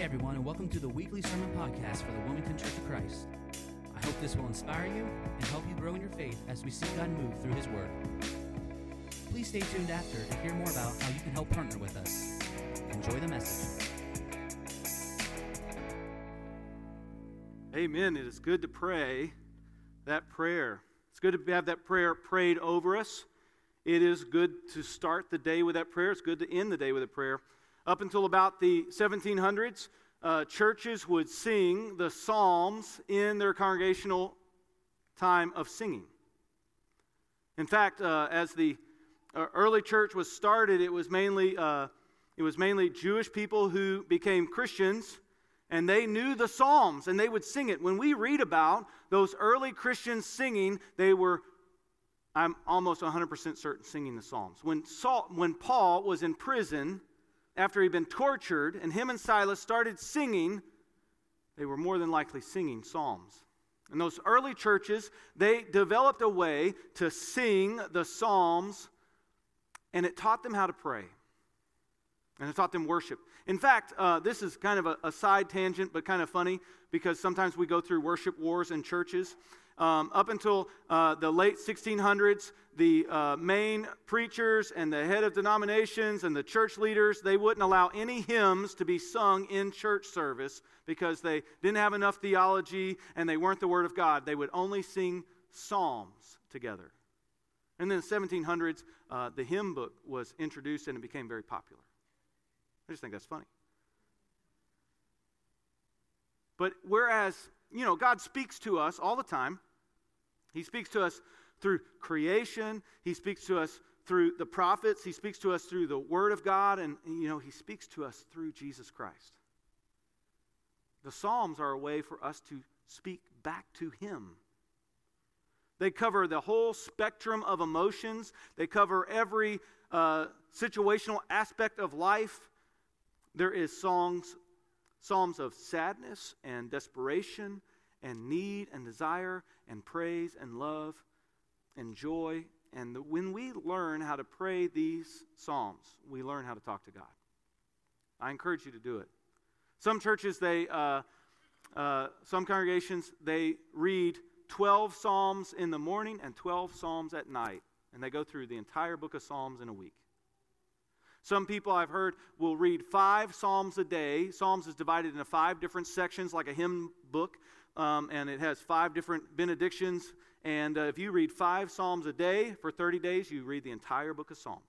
Hey everyone, and welcome to the weekly sermon podcast for the Wilmington Church of Christ. I hope this will inspire you and help you grow in your faith as we see God move through His Word. Please stay tuned after to hear more about how you can help partner with us. Enjoy the message. Amen. It is good to pray that prayer. It's good to have that prayer prayed over us. It is good to start the day with that prayer. It's good to end the day with a prayer. Up until about the 1700s, churches would sing the Psalms in their congregational time of singing. In fact, as the early church was started, it was mainly Jewish people who became Christians, and they knew the Psalms, and they would sing it. When we read about those early Christians singing, they were, I'm almost 100% certain, singing the Psalms. When Paul was in prison, after he'd been tortured, and him and Silas started singing, they were more than likely singing psalms. And those early churches, they developed a way to sing the psalms, and it taught them how to pray, and it taught them worship. In fact, this is kind of a side tangent, but kind of funny, because sometimes we go through worship wars in churches. Up until the late 1600s, the main preachers and the head of denominations and the church leaders, they wouldn't allow any hymns to be sung in church service because they didn't have enough theology and they weren't the Word of God. They would only sing psalms together. And then in the 1700s, the hymn book was introduced and it became very popular. I just think that's funny. But whereas, you know, God speaks to us all the time. He speaks to us through creation. He speaks to us through the prophets. He speaks to us through the Word of God. And, you know, He speaks to us through Jesus Christ. The Psalms are a way for us to speak back to Him. They cover the whole spectrum of emotions. They cover every situational aspect of life. There is psalms of sadness and desperation and need and desire and praise and love and joy. And when we learn how to pray these psalms, we learn how to talk to God. I encourage you to do it. Some churches, some congregations, they read 12 psalms in the morning and 12 psalms at night. And they go through the entire book of Psalms in a week. Some people I've heard will read 5 psalms a day. Psalms is divided into 5 different sections, like a hymn book, and it has 5 different benedictions. And if you read 5 psalms a day for 30 days, you read the entire book of Psalms.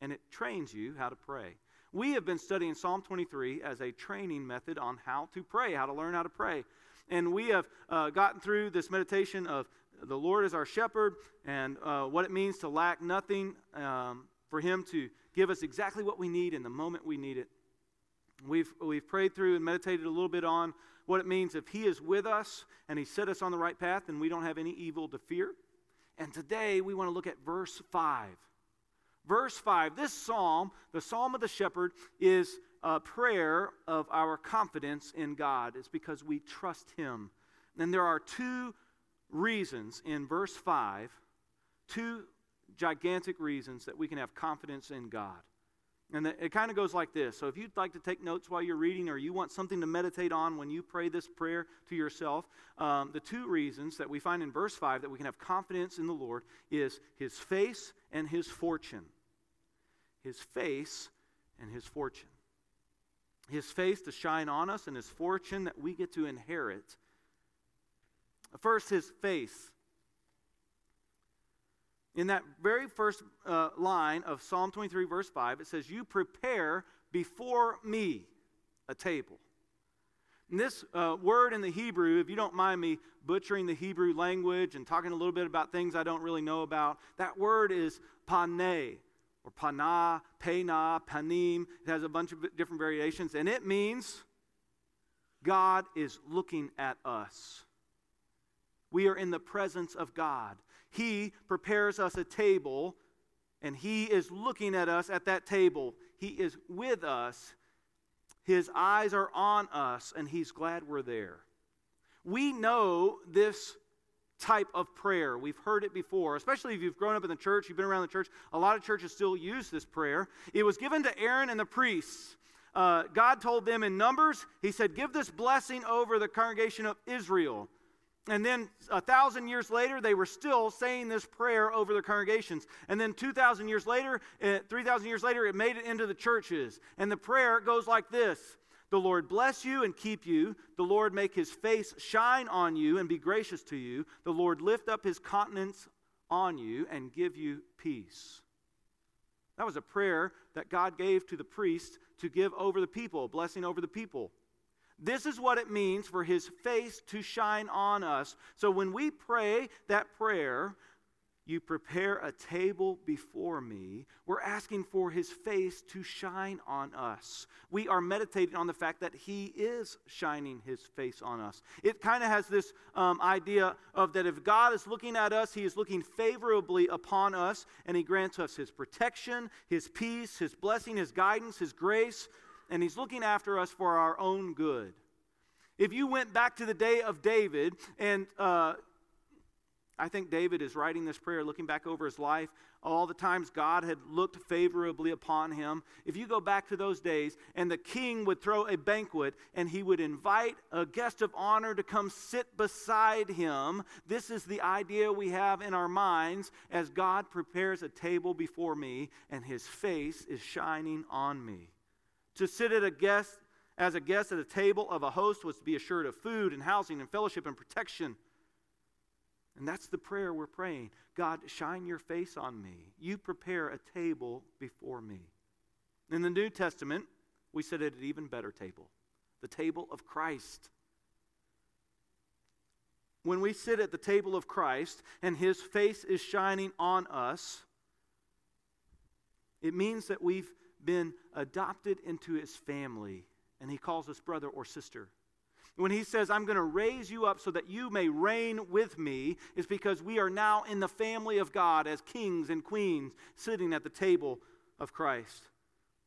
And it trains you how to pray. We have been studying Psalm 23 as a training method on how to pray, how to learn how to pray. And we have gotten through this meditation of the Lord is our shepherd and what it means to lack nothing, for Him to give us exactly what we need in the moment we need it. We've prayed through and meditated a little bit on what it means if He is with us and He set us on the right path, then we don't have any evil to fear. And today we want to look at verse 5. Verse 5, this psalm, the Psalm of the Shepherd, is a prayer of our confidence in God. It's because we trust Him. And there are 2 reasons in verse 5, 2 gigantic reasons that we can have confidence in God. And it kind of goes like this. So if you'd like to take notes while you're reading or you want something to meditate on when you pray this prayer to yourself, the 2 reasons that we find in verse 5 that we can have confidence in the Lord is His face and His fortune. His face and His fortune. His face to shine on us and His fortune that we get to inherit. First, His face. In that very first line of Psalm 23, verse 5, it says, "You prepare before me a table." And this word in the Hebrew, if you don't mind me butchering the Hebrew language and talking a little bit about things I don't really know about, that word is paneh, or panah, panah, panim. It has a bunch of different variations, and it means God is looking at us. We are in the presence of God. He prepares us a table, and He is looking at us at that table. He is with us. His eyes are on us, and He's glad we're there. We know this type of prayer. We've heard it before, especially if you've grown up in the church, you've been around the church. A lot of churches still use this prayer. It was given to Aaron and the priests God told them in Numbers, he said, give this blessing over the congregation of Israel. And then 1,000 years later, they were still saying this prayer over their congregations. And then 2,000 years later, 3,000 years later, it made it into the churches. And the prayer goes like this. The Lord bless you and keep you. The Lord make his face shine on you and be gracious to you. The Lord lift up his countenance on you and give you peace. That was a prayer that God gave to the priest to give over the people, a blessing over the people. This is what it means for his face to shine on us. So when we pray that prayer, you prepare a table before me, we're asking for his face to shine on us. We are meditating on the fact that he is shining his face on us. It kind of has this idea of that if God is looking at us, he is looking favorably upon us, and he grants us his protection, his peace, his blessing, his guidance, his grace, and he's looking after us for our own good. If you went back to the day of David, and I think David is writing this prayer, looking back over his life, all the times God had looked favorably upon him. If you go back to those days, and the king would throw a banquet, and he would invite a guest of honor to come sit beside him. This is the idea we have in our minds as God prepares a table before me, and his face is shining on me. To sit at a guest at a table of a host was to be assured of food and housing and fellowship and protection. And that's the prayer we're praying. God, shine your face on me. You prepare a table before me. In the New Testament, we sit at an even better table, the table of Christ. When we sit at the table of Christ and his face is shining on us, it means that we've been adopted into his family, and he calls us brother or sister. When he says, I'm going to raise you up so that you may reign with me, it's because we are now in the family of God as kings and queens sitting at the table of Christ.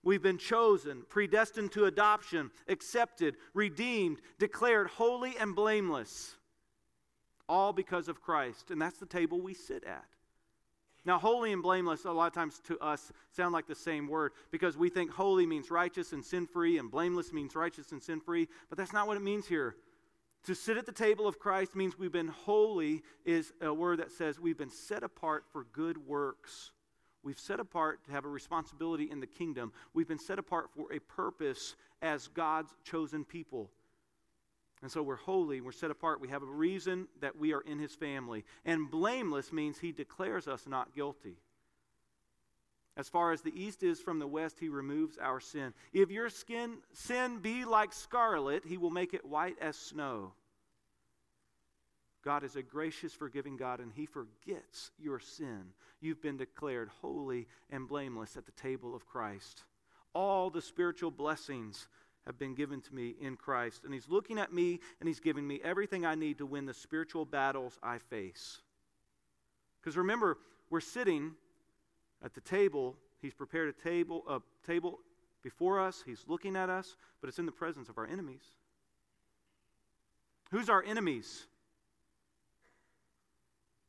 We've been chosen, predestined to adoption, accepted, redeemed, declared holy and blameless, all because of Christ. And that's the table we sit at. Now, holy and blameless, a lot of times to us, sound like the same word because we think holy means righteous and sin-free and blameless means righteous and sin-free, but that's not what it means here. To sit at the table of Christ means we've been holy is a word that says we've been set apart for good works. We've set apart to have a responsibility in the kingdom. We've been set apart for a purpose as God's chosen people. And so we're holy, we're set apart, we have a reason that we are in his family. And blameless means he declares us not guilty. As far as the east is from the west, he removes our sin. If your sin be like scarlet, he will make it white as snow. God is a gracious, forgiving God, and he forgets your sin. You've been declared holy and blameless at the table of Christ. All the spiritual blessings have been given to me in Christ. And he's looking at me and he's giving me everything I need to win the spiritual battles I face. Because remember, we're sitting at the table. He's prepared a table before us. He's looking at us, but it's in the presence of our enemies. Who's our enemies?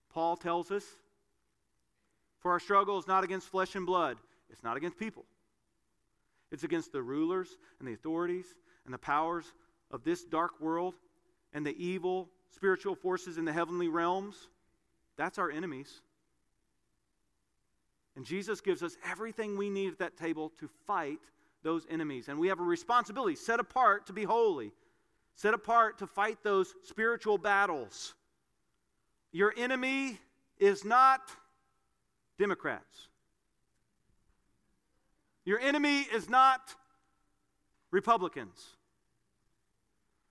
Paul tells us, for our struggle is not against flesh and blood. It's not against people. It's against the rulers and the authorities and the powers of this dark world and the evil spiritual forces in the heavenly realms. That's our enemies. And Jesus gives us everything we need at that table to fight those enemies. And we have a responsibility set apart to be holy, set apart to fight those spiritual battles. Your enemy is not Democrats. Your enemy is not Republicans.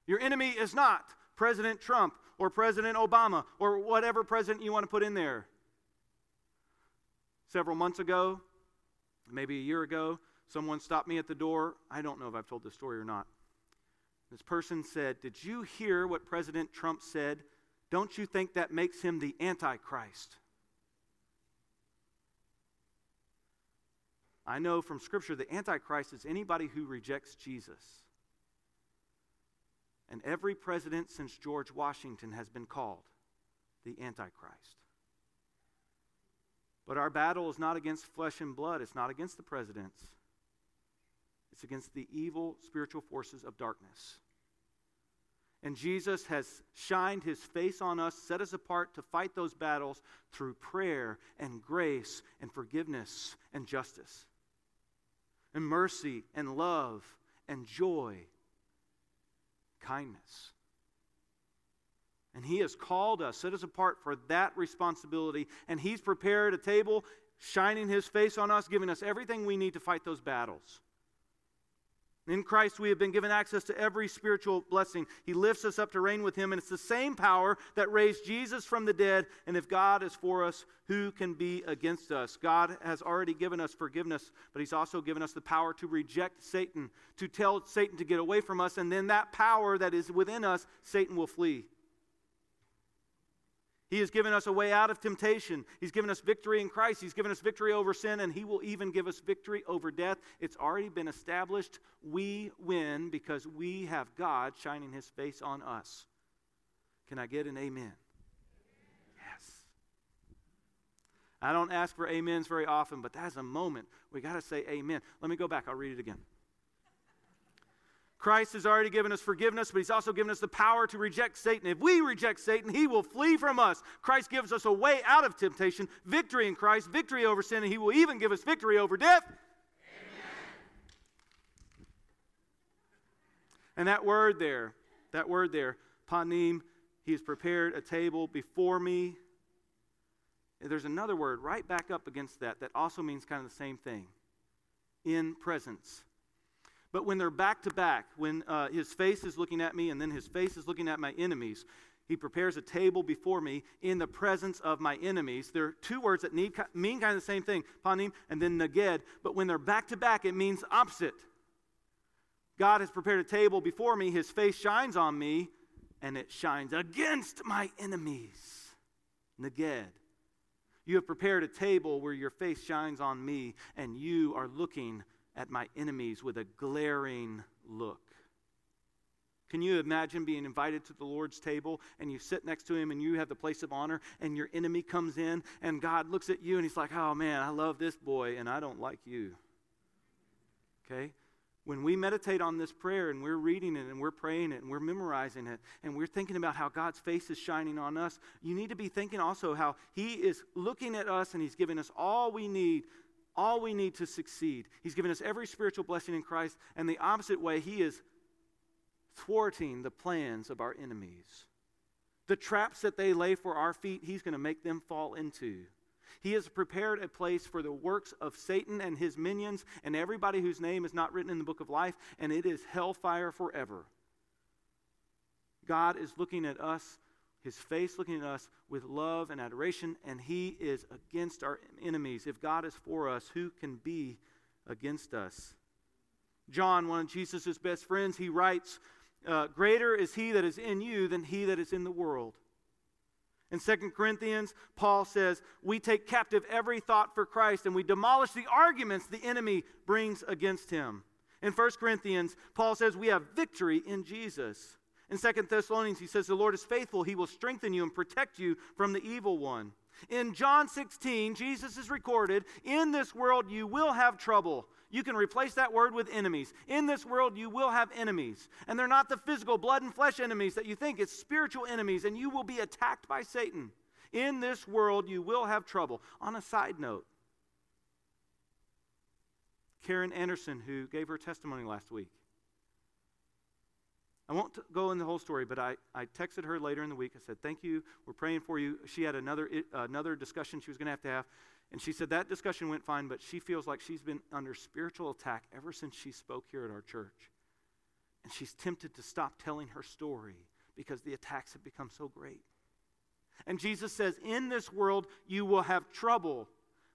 Your enemy is not President Trump or President Obama or whatever president you want to put in there. Several months ago, maybe a year ago, someone stopped me at the door. I don't know if I've told this story or not. This person said, "Did you hear what President Trump said? Don't you think that makes him the Antichrist?" I know from Scripture the Antichrist is anybody who rejects Jesus. And every president since George Washington has been called the Antichrist. But our battle is not against flesh and blood. It's not against the presidents. It's against the evil spiritual forces of darkness. And Jesus has shined his face on us, set us apart to fight those battles through prayer and grace and forgiveness and justice and mercy and love and joy, kindness. And he has called us, set us apart for that responsibility, and he's prepared a table, shining his face on us, giving us everything we need to fight those battles. In Christ, we have been given access to every spiritual blessing. He lifts us up to reign with him, and it's the same power that raised Jesus from the dead. And if God is for us, who can be against us? God has already given us forgiveness, but he's also given us the power to reject Satan, to tell Satan to get away from us, and then that power that is within us, Satan will flee. He has given us a way out of temptation. He's given us victory in Christ. He's given us victory over sin, and he will even give us victory over death. It's already been established. We win because we have God shining his face on us. Can I get an amen? Yes. I don't ask for amens very often, but that's a moment. We got to say amen. Let me go back. I'll read it again. Christ has already given us forgiveness, but he's also given us the power to reject Satan. If we reject Satan, he will flee from us. Christ gives us a way out of temptation, victory in Christ, victory over sin, and he will even give us victory over death. Amen. And that word there, panim, he has prepared a table before me. There's another word right back up against that also means kind of the same thing, in presence. But when they're back to back, when his face is looking at me and then his face is looking at my enemies, he prepares a table before me in the presence of my enemies. There are two words that mean kind of the same thing, panim and then neged. But when they're back to back, it means opposite. God has prepared a table before me. His face shines on me, and it shines against my enemies. Neged. You have prepared a table where your face shines on me, and you are looking at my enemies with a glaring look. Can you imagine being invited to the Lord's table and you sit next to him and you have the place of honor and your enemy comes in and God looks at you and he's like, oh man, I love this boy and I don't like you. Okay? When we meditate on this prayer and we're reading it and we're praying it and we're memorizing it and we're thinking about how God's face is shining on us, you need to be thinking also how he is looking at us and he's giving us all we need to succeed. He's given us every spiritual blessing in Christ, and the opposite way, he is thwarting the plans of our enemies. The traps that they lay for our feet, he's going to make them fall into. He has prepared a place for the works of Satan and his minions and everybody whose name is not written in the book of life, and it is hellfire forever. God is looking at us, his face looking at us with love and adoration, and he is against our enemies. If God is for us, who can be against us? John, one of Jesus' best friends, he writes, greater is he that is in you than he that is in the world. In 2 Corinthians, Paul says, we take captive every thought for Christ, and we demolish the arguments the enemy brings against him. In 1 Corinthians, Paul says, we have victory in Jesus. In 2 Thessalonians, he says, the Lord is faithful. He will strengthen you and protect you from the evil one. In John 16, Jesus is recorded, in this world you will have trouble. You can replace that word with enemies. In this world you will have enemies. And they're not the physical blood and flesh enemies that you think. It's spiritual enemies, and you will be attacked by Satan. In this world you will have trouble. On a side note, Karen Anderson, who gave her testimony last week, I won't go in the whole story, but I texted her later in the week. I said, thank you. We're praying for you. She had another discussion she was going to have. And she said that discussion went fine, but she feels like she's been under spiritual attack ever since she spoke here at our church. And she's tempted to stop telling her story because the attacks have become so great. And Jesus says, in this world you will have trouble,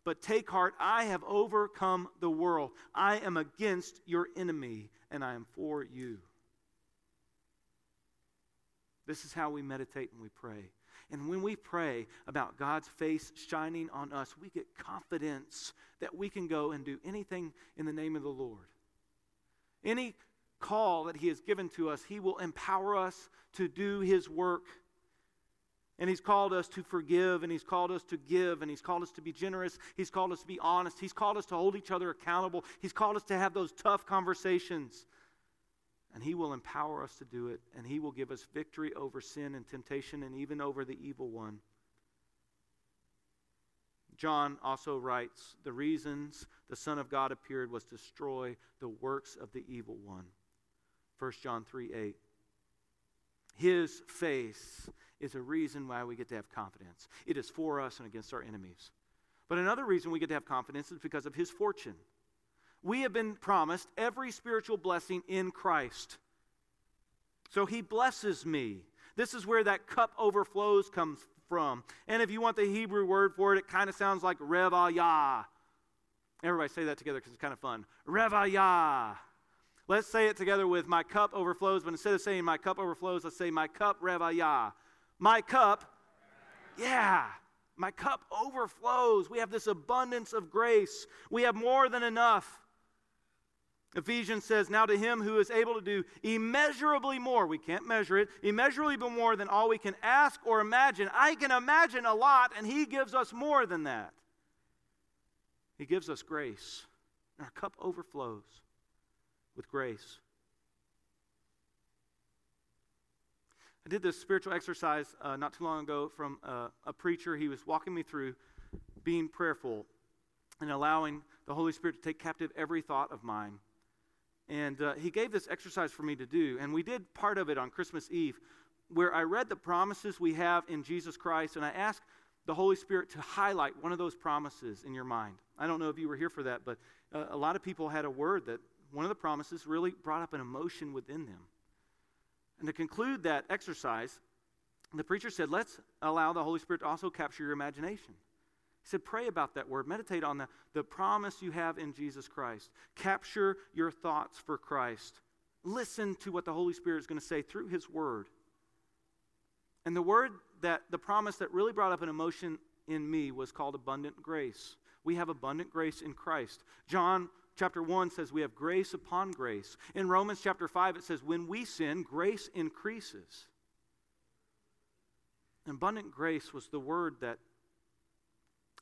but take heart, I have overcome the world. I am against your enemy, and I am for you. This is how we meditate and we pray. And when we pray about God's face shining on us, we get confidence that we can go and do anything in the name of the Lord. Any call that he has given to us, he will empower us to do his work. And he's called us to forgive, and he's called us to give, and he's called us to be generous. He's called us to be honest. He's called us to hold each other accountable. He's called us to have those tough conversations. And he will empower us to do it, and he will give us victory over sin and temptation and even over the evil one. John also writes, the reasons the Son of God appeared was to destroy the works of the evil one. 1 John 3:8. His face is a reason why we get to have confidence. It is for us and against our enemies. But another reason we get to have confidence is because of his fortune. We have been promised every spiritual blessing in Christ. So he blesses me. This is where that cup overflows comes from. And if you want the Hebrew word for it, it kind of sounds like revayah. Everybody say that together because it's kind of fun. Revayah. Let's say it together with my cup overflows, but instead of saying my cup overflows, let's say my cup revayah. My cup, yeah, my cup overflows. We have this abundance of grace. We have more than enough. Ephesians says, now to him who is able to do immeasurably more, we can't measure it, immeasurably more than all we can ask or imagine. I can imagine a lot, and he gives us more than that. He gives us grace, and our cup overflows with grace. I did this spiritual exercise not too long ago from a preacher. He was walking me through being prayerful and allowing the Holy Spirit to take captive every thought of mine. And he gave this exercise for me to do. And we did part of it on Christmas Eve, where I read the promises we have in Jesus Christ. And I asked the Holy Spirit to highlight one of those promises in your mind. I don't know if you were here for that, but a lot of people had a word that one of the promises really brought up an emotion within them. And to conclude that exercise, the preacher said, let's allow the Holy Spirit to also capture your imagination. He said, pray about that word. Meditate on the promise you have in Jesus Christ. Capture your thoughts for Christ. Listen to what the Holy Spirit is going to say through his word. And the word that, the promise that really brought up an emotion in me was called abundant grace. We have abundant grace in Christ. John Chapter 1 says we have grace upon grace. In Romans chapter 5, it says when we sin, grace increases. Abundant grace was the word that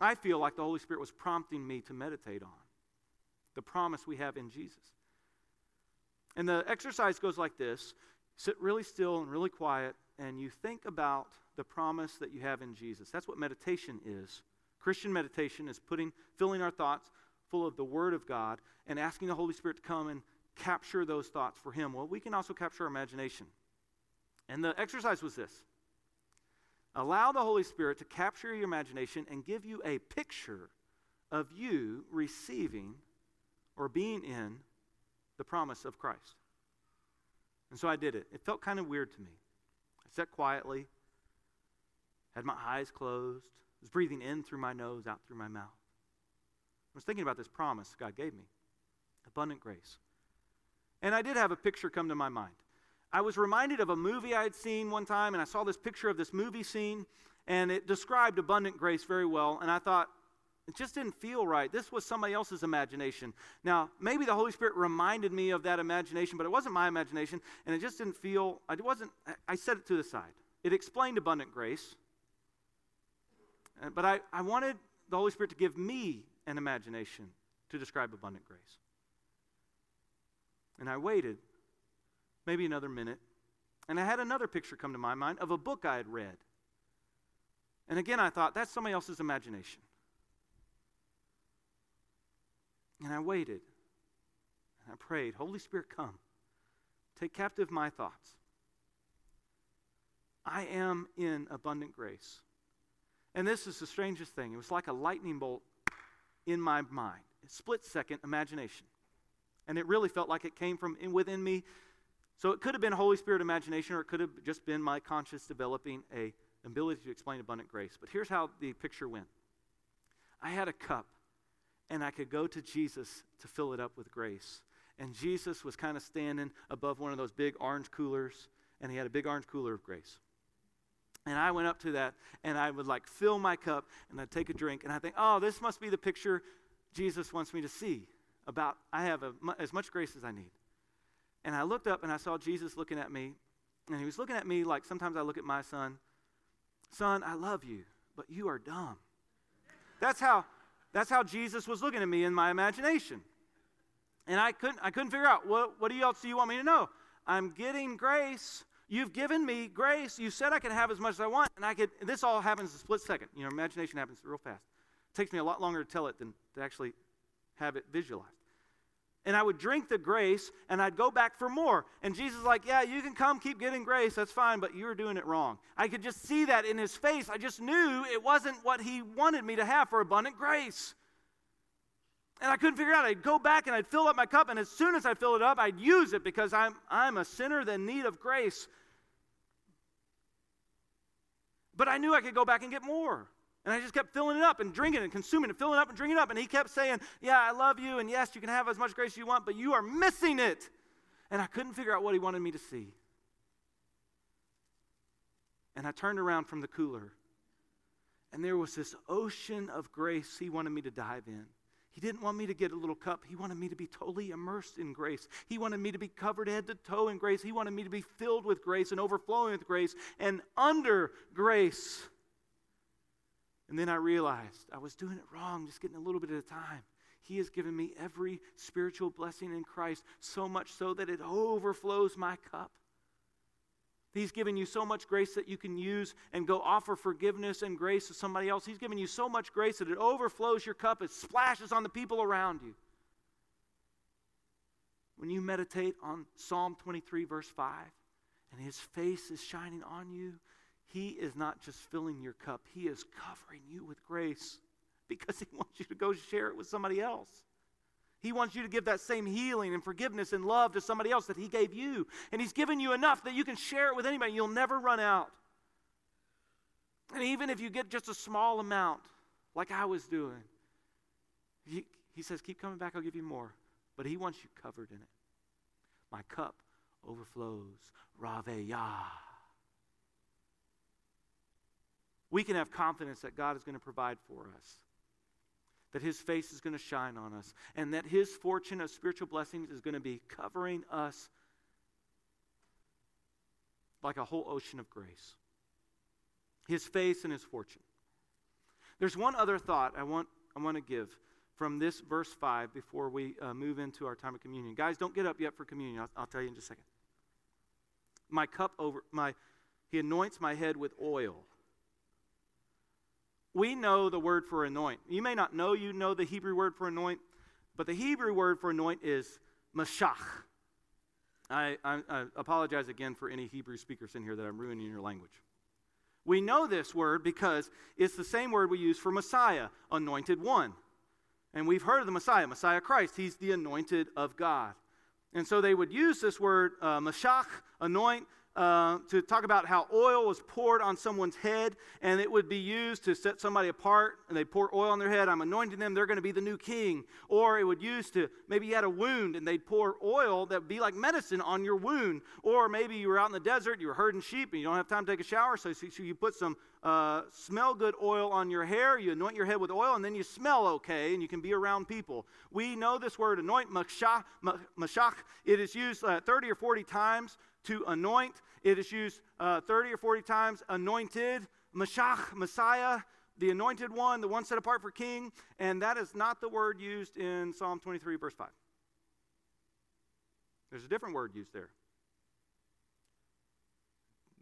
I feel like the Holy Spirit was prompting me to meditate on. The promise we have in Jesus. And the exercise goes like this. Sit really still and really quiet, and you think about the promise that you have in Jesus. That's what meditation is. Christian meditation is filling our thoughts full of the Word of God and asking the Holy Spirit to come and capture those thoughts for him. Well, we can also capture our imagination. And the exercise was this. Allow the Holy Spirit to capture your imagination and give you a picture of you receiving or being in the promise of Christ. And so I did it. It felt kind of weird to me. I sat quietly, had my eyes closed, was breathing in through my nose, out through my mouth. I was thinking about this promise God gave me, abundant grace. And I did have a picture come to my mind. I was reminded of a movie I had seen one time, and I saw this picture of this movie scene, and it described abundant grace very well, and I thought, it just didn't feel right. This was somebody else's imagination. Now, maybe the Holy Spirit reminded me of that imagination, but it wasn't my imagination, and it just didn't feel, I set it to the side. It explained abundant grace, but I wanted the Holy Spirit to give me an imagination to describe abundant grace. And I waited maybe another minute, and I had another picture come to my mind of a book I had read. And again, I thought, that's somebody else's imagination. And I waited, and I prayed, Holy Spirit, come. Take captive my thoughts. I am in abundant grace. And this is the strangest thing. It was like a lightning bolt in my mind, a split-second imagination. And it really felt like it came from within me. So it could have been Holy Spirit imagination, or it could have just been my conscience developing an ability to explain abundant grace. But here's how the picture went. I had a cup, and I could go to Jesus to fill it up with grace. And Jesus was kind of standing above one of those big orange coolers, and he had a big orange cooler of grace. And I went up to that, and I would like fill my cup, and I'd take a drink, and I think, oh, this must be the picture Jesus wants me to see about I have as much grace as I need. And I looked up, and I saw Jesus looking at me, and he was looking at me like sometimes I look at my son. son, I love you, but you are dumb. That's how Jesus was looking at me in my imagination. And I couldn't figure out, what else do you want me to know? I'm getting grace. You've given me grace. You said I could have as much as I want. And this all happens in a split second. You know, imagination happens real fast. It takes me a lot longer to tell it than to actually have it visualized. And I would drink the grace, and I'd go back for more. And Jesus is like, yeah, you can come, keep getting grace. That's fine, but you're doing it wrong. I could just see that in his face. I just knew it wasn't what he wanted me to have for abundant grace. And I couldn't figure it out. I'd go back and I'd fill up my cup, and as soon as I fill it up, I'd use it because I'm a sinner in need of grace. But I knew I could go back and get more. And I just kept filling it up and drinking and consuming and filling it up and drinking it up. And he kept saying, yeah, I love you, and yes, you can have as much grace as you want, but you are missing it. And I couldn't figure out what he wanted me to see. And I turned around from the cooler, and there was this ocean of grace he wanted me to dive in. He didn't want me to get a little cup. He wanted me to be totally immersed in grace. He wanted me to be covered head to toe in grace. He wanted me to be filled with grace and overflowing with grace and under grace. And then I realized I was doing it wrong, just getting a little bit at a time. He has given me every spiritual blessing in Christ, so much so that it overflows my cup. He's given you so much grace that you can use and go offer forgiveness and grace to somebody else. He's given you so much grace that it overflows your cup. It splashes on the people around you. When you meditate on Psalm 23, verse 5, and his face is shining on you, he is not just filling your cup. He is covering you with grace because he wants you to go share it with somebody else. He wants you to give that same healing and forgiveness and love to somebody else that he gave you. And he's given you enough that you can share it with anybody. You'll never run out. And even if you get just a small amount, like I was doing, he says, keep coming back, I'll give you more. But he wants you covered in it. My cup overflows. Raveyah. We can have confidence that God is going to provide for us, that his face is going to shine on us, and that his fortune of spiritual blessings is going to be covering us like a whole ocean of grace. His face and his fortune. There's one other thought I want to give from this verse 5 before we move into our time of communion. Guys, don't get up yet for communion. I'll tell you in just a second. He anoints my head with oil. We know the word for anoint. You may not know you know the Hebrew word for anoint, but the Hebrew word for anoint is mashach. I apologize again for any Hebrew speakers in here that I'm ruining your language. We know this word because it's the same word we use for Messiah, anointed one. And we've heard of the Messiah Christ. He's the anointed of God. And so they would use this word, mashach, anoint, to talk about how oil was poured on someone's head, and it would be used to set somebody apart, and they pour oil on their head. I'm anointing them. They're going to be the new king. Or it would use to, maybe you had a wound, and they'd pour oil that would be like medicine on your wound. Or maybe you were out in the desert, you were herding sheep, and you don't have time to take a shower, so you put some smell-good oil on your hair, you anoint your head with oil, and then you smell okay, and you can be around people. We know this word, anoint, mashach. It is used 30 or 40 times. To anoint, it is used 30 or 40 times. Anointed, Mashach, Messiah, the anointed one, the one set apart for king. And that is not the word used in Psalm 23, verse 5. There's a different word used there.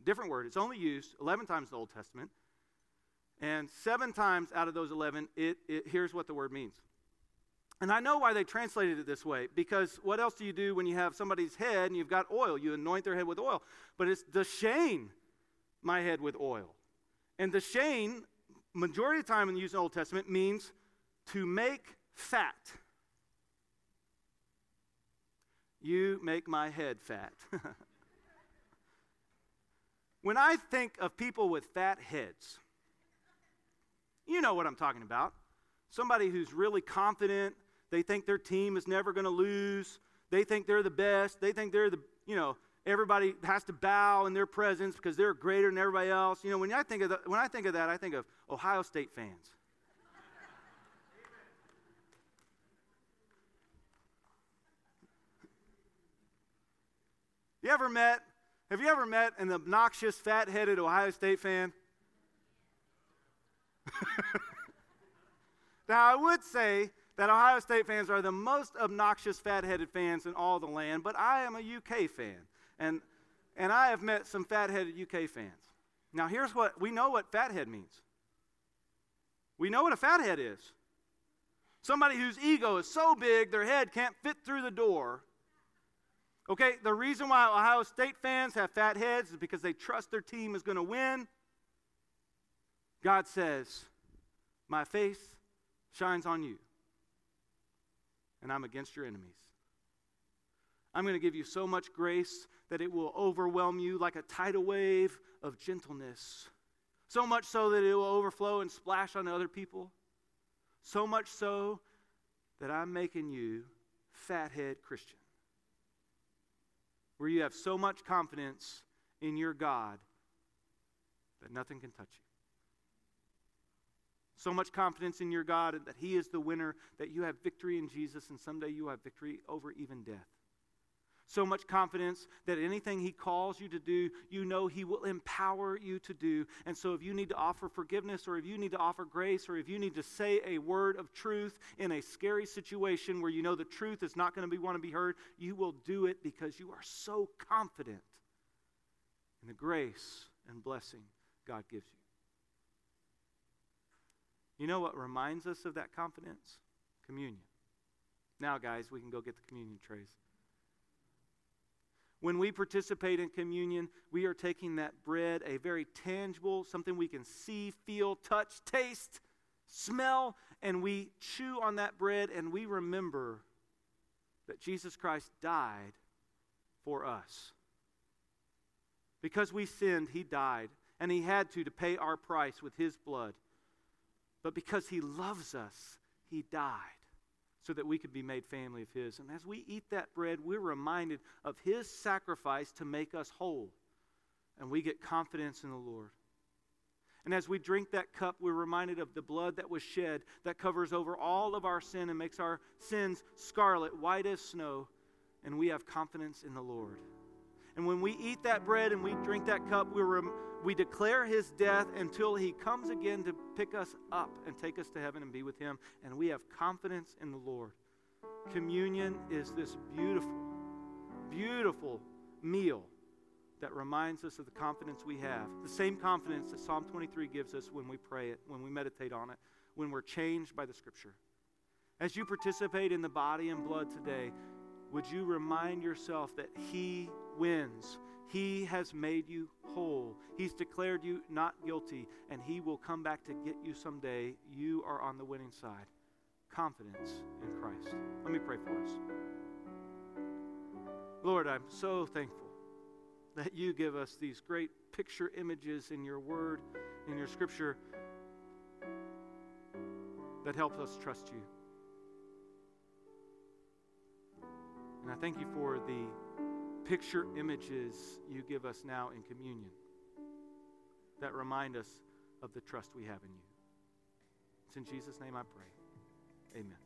Different word. It's only used 11 times in the Old Testament. And 7 times out of those 11, here's what the word means. And I know why they translated it this way, because what else do you do when you have somebody's head and you've got oil? You anoint their head with oil. But it's dashane my head with oil. And dashane, majority of the time in the use of the Old Testament, means to make fat. You make my head fat. When I think of people with fat heads, you know what I'm talking about. Somebody who's really confident. They think their team is never going to lose. They think they're the best. They think they're everybody has to bow in their presence because they're greater than everybody else. You know, when I think of that, I think of Ohio State fans. Have you ever met an obnoxious, fat-headed Ohio State fan? Now, I would say that Ohio State fans are the most obnoxious, fat-headed fans in all the land, but I am a UK fan, and I have met some fat-headed UK fans. Now, here's what we know what fathead means. We know what a fathead is. Somebody whose ego is so big their head can't fit through the door. Okay, the reason why Ohio State fans have fat heads is because they trust their team is going to win. God says, my face shines on you, and I'm against your enemies. I'm going to give you so much grace that it will overwhelm you like a tidal wave of gentleness, so much so that it will overflow and splash on other people, so much so that I'm making you fathead Christian, where you have so much confidence in your God that nothing can touch you. So much confidence in your God that He is the winner, that you have victory in Jesus, and someday you will have victory over even death. So much confidence that anything He calls you to do, you know He will empower you to do. And so if you need to offer forgiveness, or if you need to offer grace, or if you need to say a word of truth in a scary situation where you know the truth is not going to want to be heard, you will do it because you are so confident in the grace and blessing God gives you. You know what reminds us of that confidence? Communion. Now, guys, we can go get the communion trays. When we participate in communion, we are taking that bread, a very tangible, something we can see, feel, touch, taste, smell, and we chew on that bread, and we remember that Jesus Christ died for us. Because we sinned, He died, and He had to pay our price with His blood. But because He loves us, He died so that we could be made family of His. And as we eat that bread, we're reminded of His sacrifice to make us whole. And we get confidence in the Lord. And as we drink that cup, we're reminded of the blood that was shed that covers over all of our sin and makes our sins scarlet, white as snow. And we have confidence in the Lord. And when we eat that bread and we drink that cup, we declare His death until He comes again to pick us up and take us to heaven and be with Him. And we have confidence in the Lord. Communion is this beautiful, beautiful meal that reminds us of the confidence we have. The same confidence that Psalm 23 gives us when we pray it, when we meditate on it, when we're changed by the Scripture. As you participate in the body and blood today, would you remind yourself that He wins. He has made you whole. He's declared you not guilty, and He will come back to get you someday. You are on the winning side. Confidence in Christ. Let me pray for us. Lord, I'm so thankful that You give us these great picture images in Your Word, in Your Scripture, that helps us trust You. And I thank You for the picture images You give us now in communion that remind us of the trust we have in You. It's in Jesus' name I pray. Amen.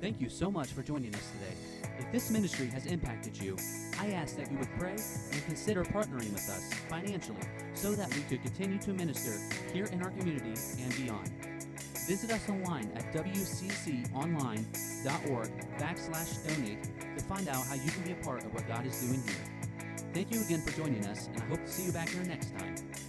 Thank you so much for joining us today. If this ministry has impacted you, I ask that you would pray and consider partnering with us financially so that we could continue to minister here in our community and beyond. Visit us online at wcconline.org/donate to find out how you can be a part of what God is doing here. Thank you again for joining us, and I hope to see you back here next time.